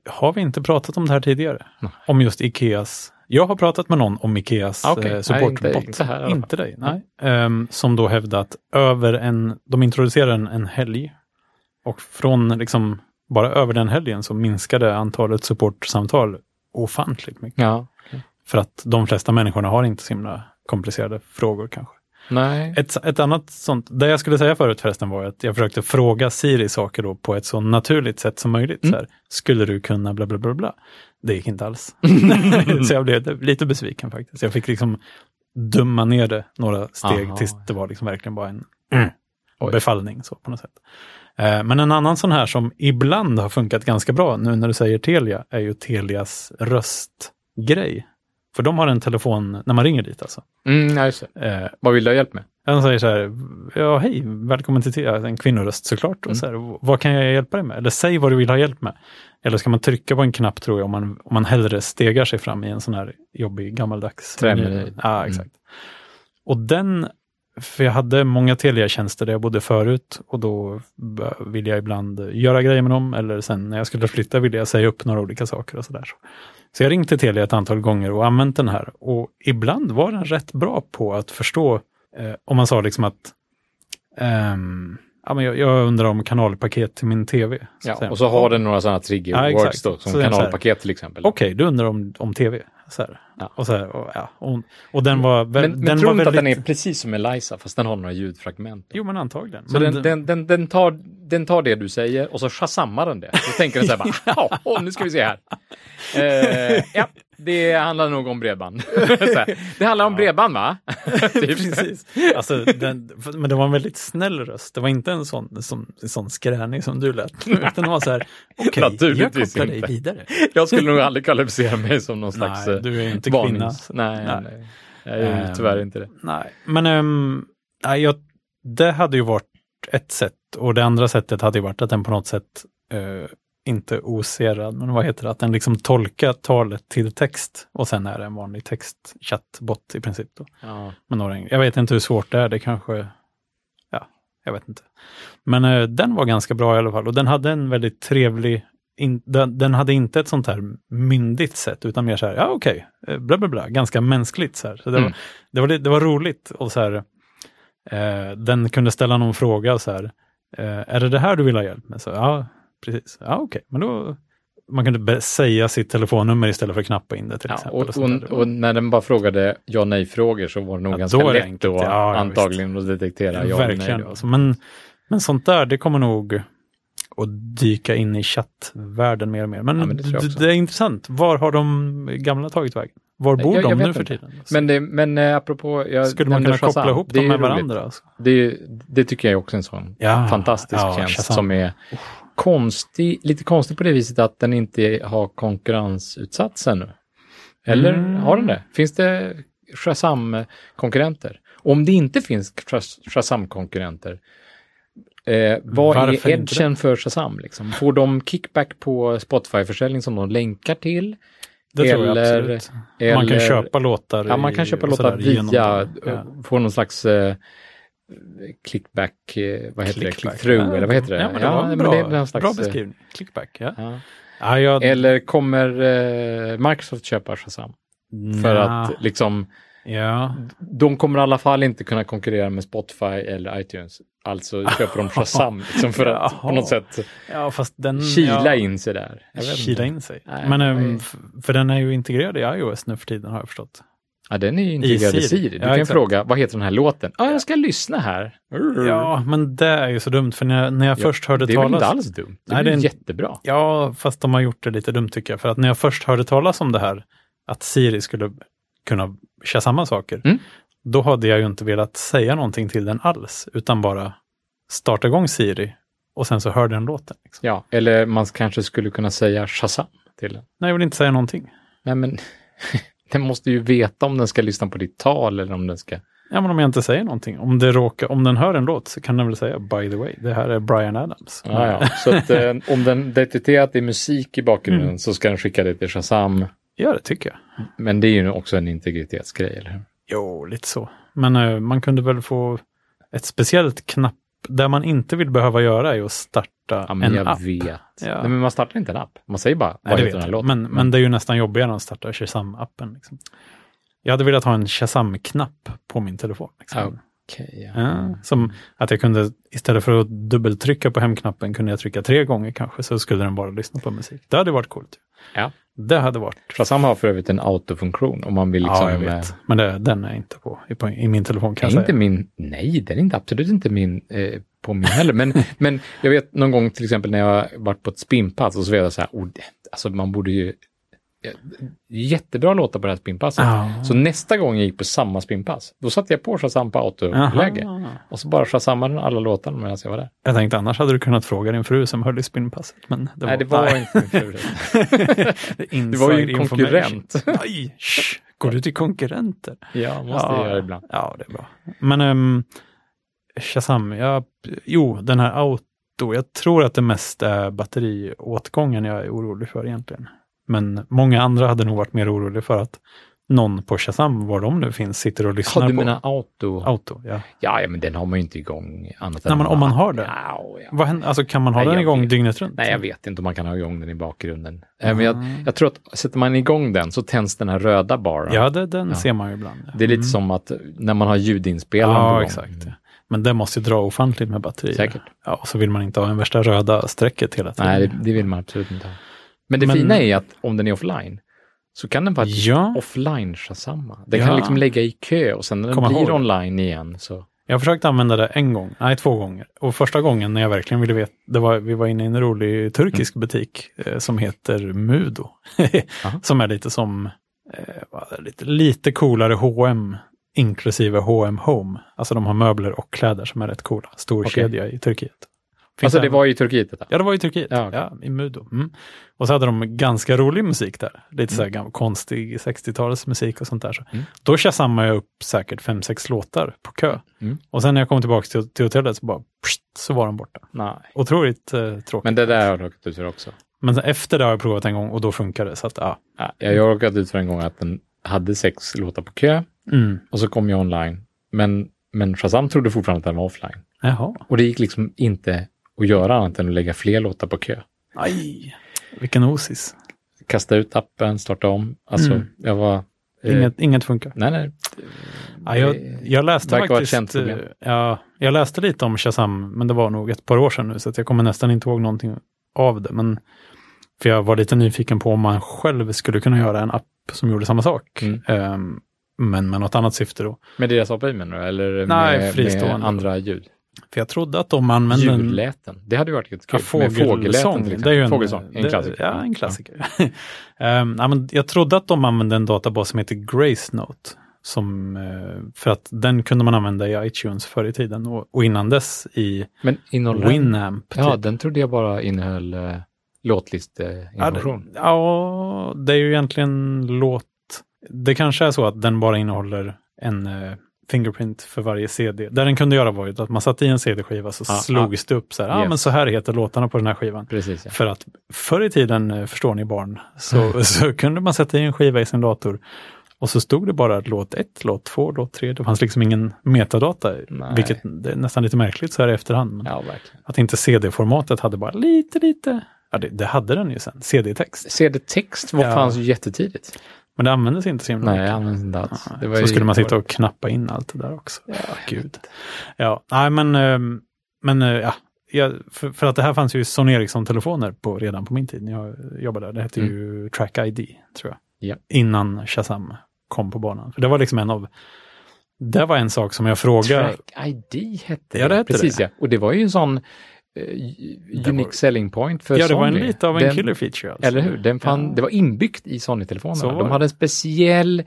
har vi inte pratat om det här tidigare? Nej. Om just Ikeas... Jag har pratat med någon om Ikeas okay. supportbot. Nej, inte, inte, här, inte dig. Nej. Um, som då hävdat över en... De introducerade en, en helg. Och från liksom... Bara över den helgen så minskade antalet supportsamtal ofantligt mycket. Ja. Okay. För att de flesta människorna har inte så himla komplicerade frågor kanske. Nej. Ett, ett annat sånt... Det jag skulle säga förut förresten var att jag försökte fråga Siri saker då på ett så naturligt sätt som möjligt. Mm. Så här, skulle du kunna bla bla bla bla? Det gick inte alls. Så jag blev lite besviken faktiskt. Jag fick liksom dumma ner det några steg Aha. tills det var liksom verkligen bara en mm, befallning så på något sätt. Eh, men en annan sån här som ibland har funkat ganska bra nu när du säger Telia är ju Telias röstgrej. För de har en telefon när man ringer dit alltså. Mm, nej, så. Eh, Vad vill du ha hjälp med? Han säger så här, ja hej, välkommen till Telia, en kvinnoröst såklart. Mm. Och så här, vad kan jag hjälpa dig med? Eller säg vad du vill ha hjälp med. Eller ska man trycka på en knapp tror jag om man, om man hellre stegar sig fram i en sån här jobbig gammaldags... Trämmer. Ja, exakt. Mm. Och den För jag hade många Telia-tjänster där jag bodde förut. Och då ville jag ibland göra grejer med dem. Eller sen när jag skulle flytta ville jag säga upp några olika saker och sådär. Så jag ringde Telia ett antal gånger och använt den här. Och ibland var den rätt bra på att förstå. Eh, om man sa liksom att... Ehm, ja, men jag, jag undrar om kanalpaket till min tv. Ja, och så har den några sådana trigger words då, som kanalpaket till exempel. Okej, okay, du undrar om, om tv. Så här. Ja. Och, så här, och, ja, och, och den var väl, men, den men tror var inte väldigt... att den är precis som Eliza, fast den har några ljudfragment. Jo, men antagligen. Så men den, den, den, den, tar, den tar det du säger och så shazammar den det. Då tänker den så här bara, ja, oh, nu ska vi se här. Uh, ja, det handlar nog om bredband. Så här, det handlar om ja. bredband, va? Precis. Alltså, den, men det var en väldigt snäll röst. Det var inte en sån, som, en sån skräning som du lät. Den var så här, okej, okay, jag kopplar dig vidare. Jag skulle nog aldrig kvalificera mig som någon slags... Nej. Du är inte kvinna. Nej, nej. nej. Jag är ju tyvärr inte det. Nej, men um, nej, jag, det hade ju varit ett sätt. Och det andra sättet hade ju varit att den på något sätt, uh, inte oserad, men vad heter det? Att den liksom tolkar talet till text. Och sen är det en vanlig textchattbot i princip då. Ja. Men några, jag vet inte hur svårt det är. Det kanske, ja, jag vet inte. Men uh, den var ganska bra i alla fall. Och den hade en väldigt trevlig... In, den, den hade inte ett sånt här myndigt sätt, utan mer så här, ja okej, okay, bla bla bla, ganska mänskligt så här. Så det, mm. var, det, var, det var roligt och så här, eh, den kunde ställa någon fråga så här, eh, är det det här du vill ha hjälp med? Så, ja, precis. Ja okej, okay. Men då, man kunde be- säga sitt telefonnummer istället för att knappa in det till ja, exempel. Och, och, och, och när den bara frågade ja nej-frågor så var det nog ja, ganska då lätt enkelt, då, ja, antagligen att detektera ja nej. Då. Alltså, men, men sånt där, det kommer nog... och dyka in i chattvärlden mer och mer. Men, ja, men det, d- det är intressant. Var har de gamla tagit vägen? Var bor jag, de jag nu för tiden? Alltså. Men, det, men apropå... Jag skulle man kunna Shazam, koppla ihop dem med roligt. Varandra? Alltså. Det, det tycker jag är också en sån ja, fantastisk ja, tjänst Shazam. Som är konstig, lite konstig på det viset att den inte har konkurrensutsatts ännu. Eller mm. har den det? Finns det Shazam-konkurrenter? Om det inte finns Shazam-konkurrenter... Eh, vad Varför är edgen för Shazam? Liksom? Får de kickback på Spotify-försäljning som de länkar till? Det eller, tror jag absolut. Eller, man kan köpa låtar. Ja, man kan köpa låtar via, ja. Får någon slags eh, clickback, vad heter clickback. det? Click-through, ja. Eller vad heter det? Ja, men det var ja, en bra, men det slags, bra beskrivning. Clickback, ja. ja. ja jag... Eller kommer eh, Microsoft köpa Shazam? Ja. För att liksom... Ja. De kommer i alla fall inte kunna konkurrera med Spotify eller iTunes. Alltså köper de Shazam liksom för att Jaha. på något sätt ja, fast den, kila ja, in sig där. Jag vet kila inte. in sig. Nej, men nej. För den är ju integrerad i iOS nu för tiden har jag förstått. Ja, den är ju integrerad i Siri. Siri. Du ja, kan exakt. fråga, vad heter den här låten? Ja, ah, jag ska lyssna här. Ja, men det är ju så dumt. För när jag, när jag ja, först hörde det talas... Det är inte alls dumt. Det nej, är en... jättebra. Ja, fast de har gjort det lite dumt tycker jag. För att när jag först hörde talas om det här, att Siri skulle... kunna köra samma saker, mm. då hade jag ju inte velat säga någonting till den alls, utan bara starta igång Siri, och sen så hör den låten. Liksom. Ja, eller man kanske skulle kunna säga Shazam till den. Nej, jag vill inte säga någonting. Nej, men den måste ju veta om den ska lyssna på ditt tal, eller om den ska... Ja, men om jag inte säger någonting. Om, det råkar, om den hör en låt så kan den väl säga, by the way, det här är Bryan Adams. Ja, ja. Så att eh, om den detekterar att det är musik i bakgrunden mm. så ska den skicka det till Shazam. Ja, det tycker jag. Men det är ju också en integritetsgrej, eller hur? Jo, lite så. Men uh, man kunde väl få ett speciellt knapp. Där man inte vill behöva göra är att starta ja, men en jag app. Vet. Ja. Nej, men man startar inte en app. Man säger bara, vad heter den här låten? Men, mm. men det är ju nästan jobbigare att starta Shazam-appen. Liksom. Jag hade velat ha en Shazam-knapp på min telefon. Liksom. Okay, ja. Ja, som att jag kunde, istället för att dubbeltrycka på hemknappen, kunde jag trycka tre gånger kanske. Så skulle den bara lyssna på musik. Det hade varit coolt. Ja. Det hade varit. Shazam har för övrigt en autofunktion om man vill liksom... Ja, jag vet. Men det, den är inte på i, på, i min telefon kan jag säga. Inte min, nej, den är inte, absolut inte min, eh, på min heller. Men, men jag vet någon gång till exempel när jag varit på ett spinpass och så vet jag så här, oh, det, alltså man borde ju... jättebra låta på det här spinpasset. Oh. Så nästa gång jag gick på samma spinpass, då satte jag på Shazam på autoläge. Uh-huh. Och så bara Shazammade alla låtarna medan jag var där. Jag tänkte, annars hade du kunnat fråga din fru som höll i spinpasset. Men det nej, var, det var inte min fru. Det var ju en konkurrent. Nej, shh, går du till konkurrenter? Ja, måste ja, jag göra ibland. Ja, det är bra. Men um, Shazam, ja, jo, den här auto, jag tror att det mest är batteriåtgången jag är orolig för egentligen. Men många andra hade nog varit mer oroliga för att någon på Shazam, var de nu finns, sitter och lyssnar på. Ja, du menar på auto? Auto, ja. Ja, ja, men den har man ju inte igång annat än. Nej, men om man har det. Ja, ja. Vad händer? Alltså, kan man ha Nej, den igång vet. dygnet runt? Nej, jag vet inte om man kan ha igång den i bakgrunden. Mm. Men jag, jag tror att sätter man igång den så tänds den här röda baren. Ja, det, den ja. ser man ju ibland. Ja. Det är lite mm. som att när man har ljudinspelaren. Ja, exakt. Mm. Men den måste ju dra ofantligt med batterier. Säkert. Ja, och så vill man inte ha den värsta röda strecket hela tiden. Nej, det, det vill man absolut inte ha. Men det men, fina är att om den är offline så kan den faktiskt ja. offline samma. Den ja. kan liksom lägga i kö och sen när den Komma blir online igen så. Jag har försökt använda det en gång, nej två gånger. Och första gången när jag verkligen ville veta, det var, vi var inne i en rolig turkisk mm. butik eh, som heter Mudo. Som är lite som, eh, lite, lite coolare H och M inklusive H och M Home. Alltså de har möbler och kläder som är rätt coola. Stor okay. kedja i Turkiet. Finns alltså det var ju i Turkiet detta? Ja, det var ju i Turkiet. Ja, okay. ja, i Mudo. Mm. Och så hade de ganska rolig musik där. Lite mm. så här konstig sextio-tals musik och sånt där. Så. Mm. Då shazammade jag upp säkert fem sex låtar på kö. Mm. Och sen när jag kom tillbaka till, till hotellet så bara pssst, så var de borta. Nej. Otroligt eh, tråkigt. Men det där har jag råkat ut för också. Men efter det har jag provat en gång och då funkar det. Så att, ja. Ja, jag har råkat ut för en gång att den hade sex låtar på kö. Mm. Och så kom jag online. Men, men Shazam trodde fortfarande att den var offline. Jaha. Och det gick liksom inte och göra annat än att lägga fler låtar på kö. Aj, vilken osis. Kasta ut appen, starta om. Alltså, mm. jag var... Eh, inget, inget funkar. Nej, nej. Ja, jag, jag läste faktiskt... Ja, jag läste lite om Shazam, men det var nog ett par år sedan nu, så att jag kommer nästan inte ihåg någonting av det. Men, för jag var lite nyfiken på om man själv skulle kunna göra en app som gjorde samma sak. Mm. Um, men med något annat syfte då. Med deras A P I menar du? Eller nej, med, fristående. Med andra ljud? För jag trodde att de använde... Julläten. Det hade ju varit ganska kul. Ja, med fågelläten till exempel. Det är ju en, fågelsång. En det, klassiker. Ja, en klassiker. Ja. um, ja, men jag trodde att de använde en databas som heter Grace Note. Som, för att den kunde man använda i iTunes förr i tiden. Och, och innan dess i men innehåll... Winamp. Ja, den trodde jag bara innehöll uh, låtlisteinformation. Ja, ja, det är ju egentligen låt... Det kanske är så att den bara innehåller en... Uh, fingerprint för varje C D. Där den kunde göra var ju att man satt i en C D-skiva så ah, slogs ah, det upp så här, ja ah, yes. men så här heter låtarna på den här skivan. Precis, ja. För att förr i tiden, förstår ni barn, så, så kunde man sätta i en skiva i sin dator och så stod det bara låt ett, låt två, låt tre. Det fanns liksom ingen metadata. Nej. Vilket det är nästan lite märkligt så här i efterhand. Men ja, att inte C D-formatet hade bara lite, lite. Ja, det, det hade den ju sen. C D-text. C D-text var ja. fanns ju jättetidigt. Men det användes inte så himla mycket. Nej, det användes inte alls. Det var så skulle man sitta och knappa in allt det där också. Ja, gud. Ja, nej men, men ja, för, för att det här fanns ju Sony Ericsson-telefoner på, redan på min tid när jag jobbade där. Det hette mm. ju Track I D, tror jag. Ja. Innan Shazam kom på banan. För det var liksom en av... Det var en sak som jag frågade... Track I D hette det. Ja, det hette precis, det. Ja. Och det var ju en sån... Uh, unique var, selling point för Sony. Ja, det Sony. Var en lite av en den, killer feature. Alltså. Eller hur? Den fann, ja. Det var inbyggt i Sony-telefonerna. De hade en speciell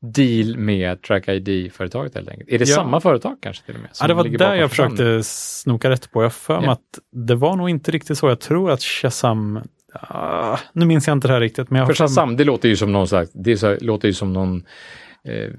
deal med Track I D-företaget helt enkelt. Är det ja. samma företag kanske till och med? Ja, det var där jag försökte den. snoka rätt på. Jag för ja. att det var nog inte riktigt så. Jag tror att Shazam... Ah, nu minns jag inte det här riktigt. Men jag för Shazam, det låter ju som någon slags... Det så, låter ju som någon... Eh,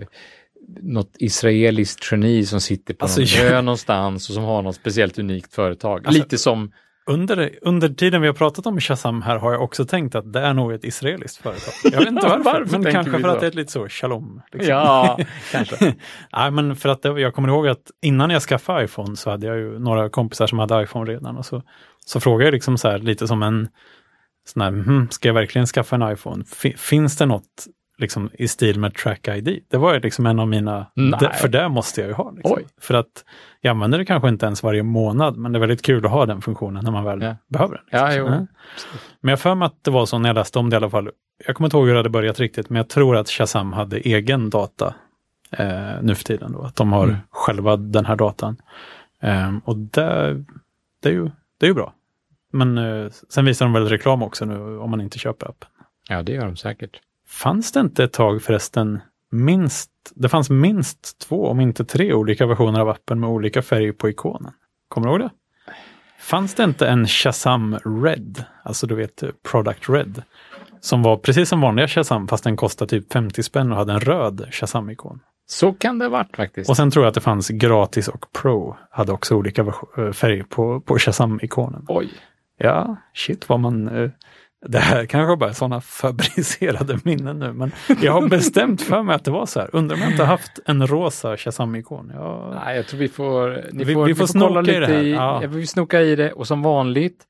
något israeliskt geni som sitter på alltså, någon ö någonstans och som har något speciellt unikt företag. Alltså, lite som... Under, under tiden vi har pratat om Shazam här har jag också tänkt att det är nog ett israeliskt företag. Jag vet inte varför, varför men kanske för då? Att det är lite så shalom. Liksom. Ja, kanske. Nej, men för att det, jag kommer ihåg att innan jag skaffade iPhone så hade jag ju några kompisar som hade iPhone redan och så, så frågade jag liksom så här lite som en sån här, hm, ska jag verkligen skaffa en iPhone? F- finns det något liksom i stil med Track I D. Det var ju liksom en av mina... De, för det måste jag ju ha. Liksom. För att jag använder det kanske inte ens varje månad, men det är väldigt kul att ha den funktionen när man väl ja. behöver den. Liksom. Ja, jo. Mm. Men jag för mig att det var så när jag läste om det i alla fall. Jag kommer inte ihåg hur det hade börjat riktigt, men jag tror att Shazam hade egen data eh, nu för tiden. Då, att de har mm. själva den här datan. Eh, och det, det, är ju, det är ju bra. Men eh, sen visar de väl reklam också nu om man inte köper appen. Ja, det gör de säkert. Fanns det inte ett tag förresten minst, det fanns minst två om inte tre olika versioner av appen med olika färger på ikonen. Kommer du ihåg det? Fanns det inte en Shazam Red, alltså du vet Product Red, som var precis som vanliga Shazam fast den kostade typ femtio spänn och hade en röd Shazam-ikon? Så kan det ha varit faktiskt. Och sen tror jag att det fanns gratis och pro, hade också olika färger på, på Shazam-ikonen. Oj. Ja, shit vad man... Det här kanske bara är sådana fabricerade minnen nu, men jag har bestämt för mig att det var så här. Undrar om jag inte haft en rosa Shazam-ikon. Jag... Nej, jag tror vi får, ni vi, får, vi får, får kolla lite i det här. I, ja. Vi snokar i det, och som vanligt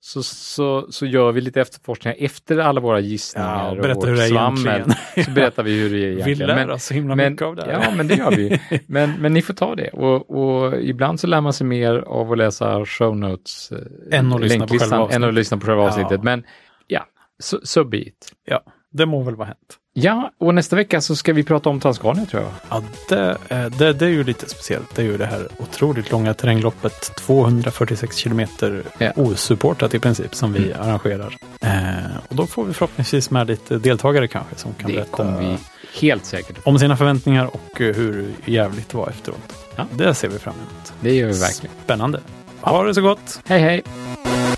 så, så, så gör vi lite efterforskningar efter alla våra gissningar, ja, och, och vårt svammel. Så berättar vi hur det är egentligen. Vi lär oss så himla mycket av det här. Ja, men det gör vi. Men, men ni får ta det. Och, och ibland så lär man sig mer av att läsa show notes än att lyssna på själva avsnittet. Än att lyssna på själva avsnittet. Ja. Men ja, så, så bit. Ja, det må väl vara hänt. Ja, och nästa vecka så ska vi prata om Tanzania, tror jag. Ja, det, det, det är ju lite speciellt. Det är ju det här otroligt långa terrängloppet, tvåhundrafyrtiosex kilometer, ja, osupportat i princip, som vi mm. arrangerar. Eh, och då får vi förhoppningsvis med lite deltagare kanske som kan det berätta vi helt säkert om sina förväntningar och hur jävligt det var efteråt. Ja. Det ser vi fram emot. Det gör vi verkligen. Spännande. Ha det så gott. Hej hej.